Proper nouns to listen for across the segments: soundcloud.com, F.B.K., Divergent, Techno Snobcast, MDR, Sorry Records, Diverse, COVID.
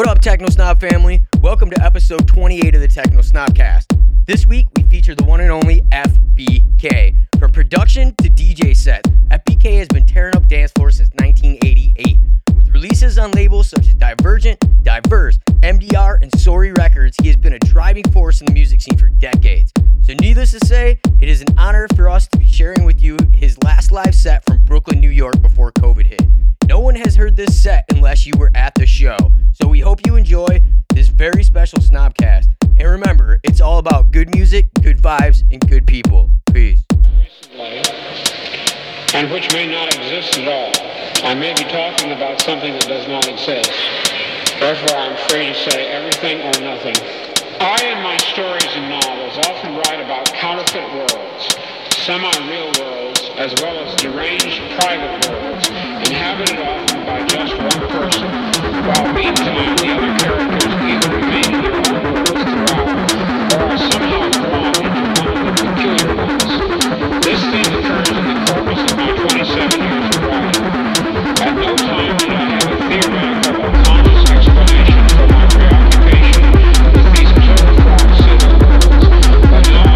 What up, Techno Snob family? Welcome to episode 28 of the Techno Snobcast. This week, we feature the one and only F.B.K. From production to DJ sets, F.B.K. has been tearing up dance floors since 1988. With releases on labels such as Divergent, Diverse, MDR, and Sorry Records, he has been a driving force in the music scene for decades. So needless to say, it is an honor for us to be sharing with you his last live set from Brooklyn, New York before COVID hit. No one has heard this set unless you were at the show. So we hope you enjoy this very special Snobcast. And remember, it's all about good music, good vibes, and good people. Peace. And which may not exist at all. I may be talking about something that does not exist. Therefore, I'm free to say everything or nothing. I, in my stories and novels, often write about counterfeit worlds, semi-real worlds, as well as deranged private worlds, inhabited often by just one person, while meantime the other characters either remain in their own worlds throughout, or are somehow drawn into one of the peculiar ones. This theme occurs in the corpus of my 27 years of writing. At no time did I have a theoretical or conscious explanation for my preoccupation with these children. Thank you.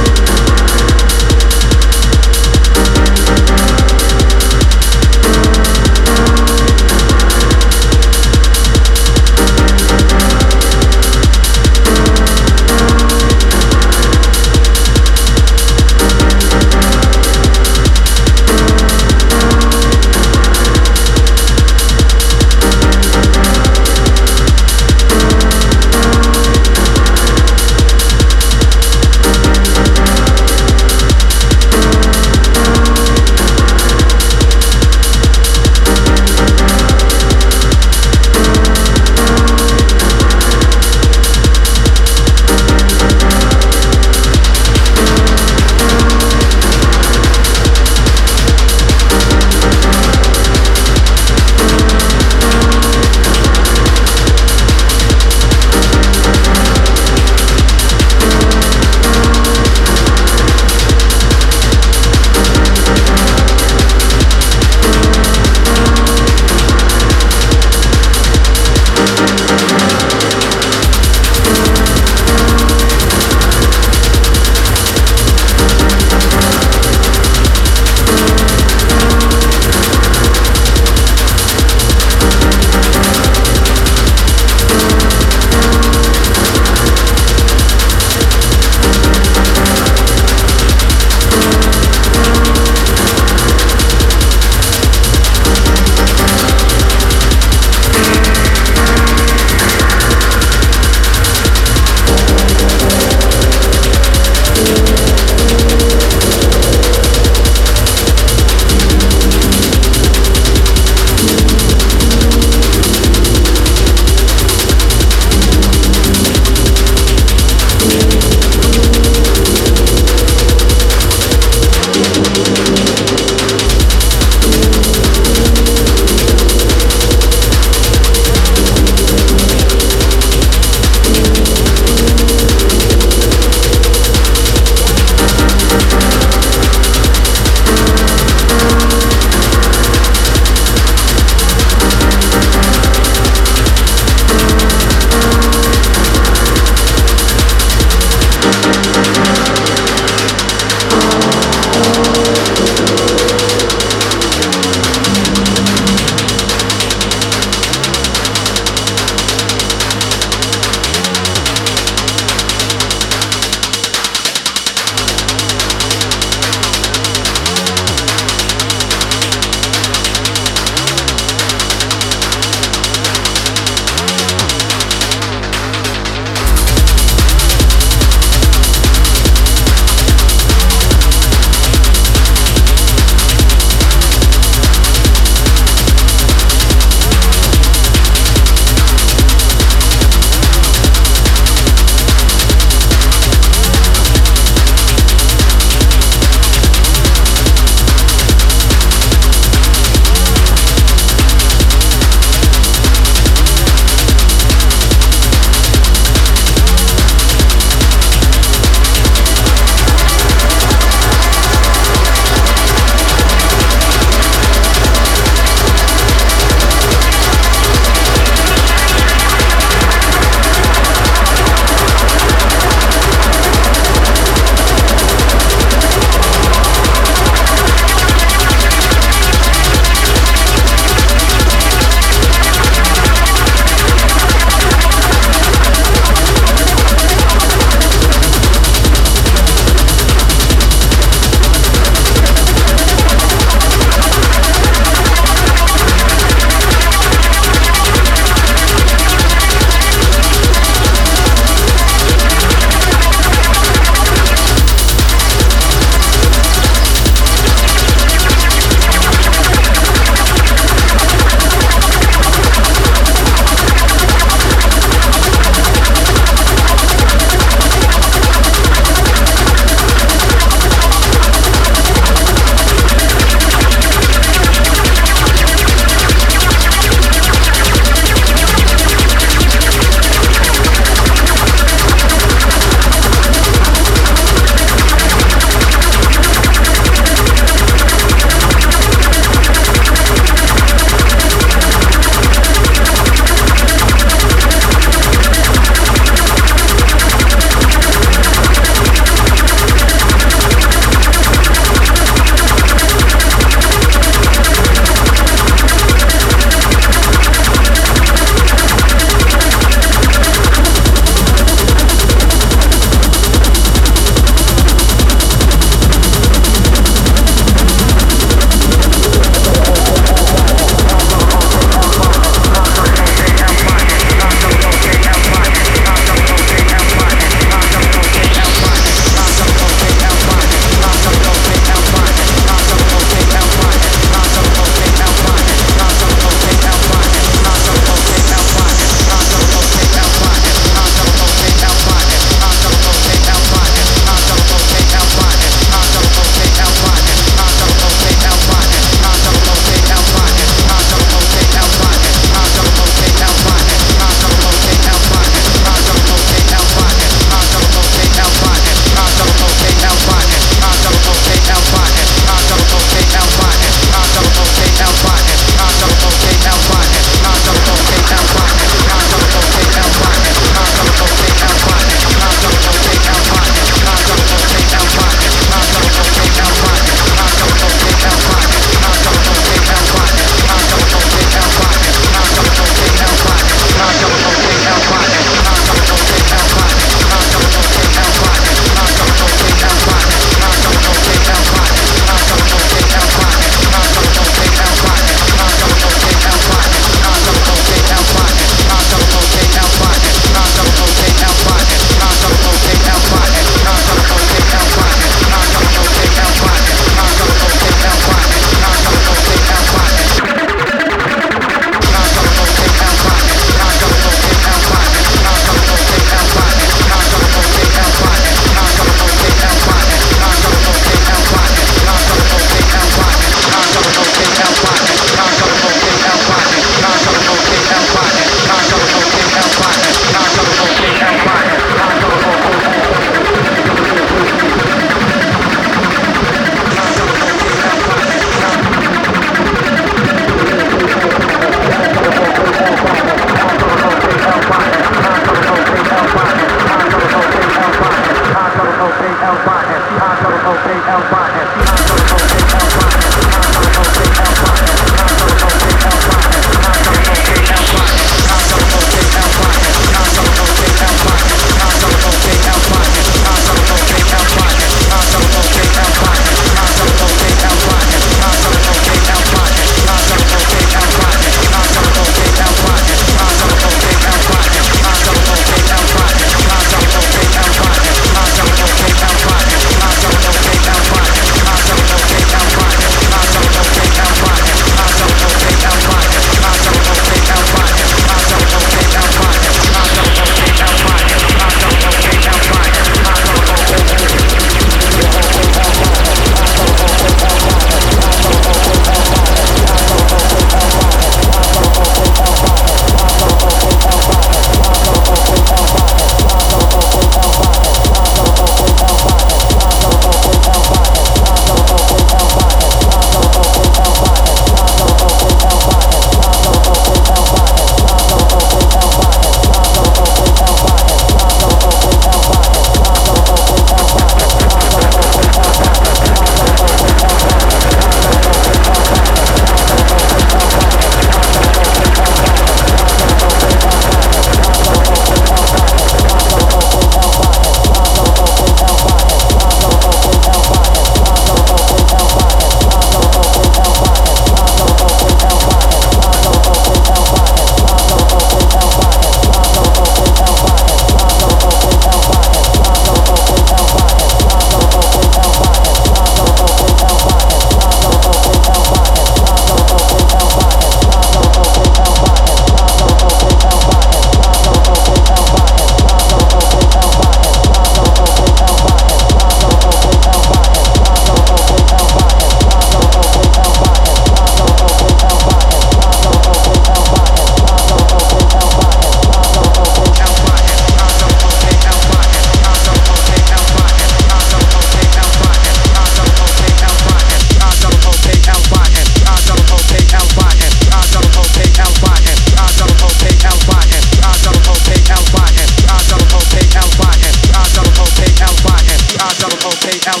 I double O K L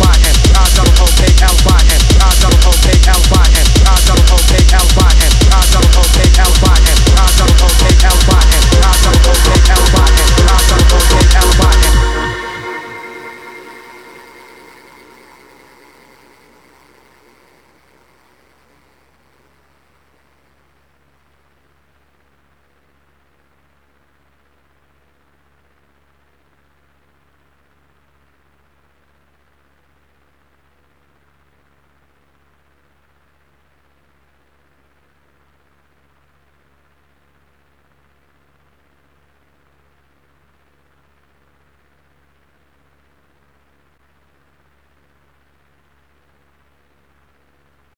Y N.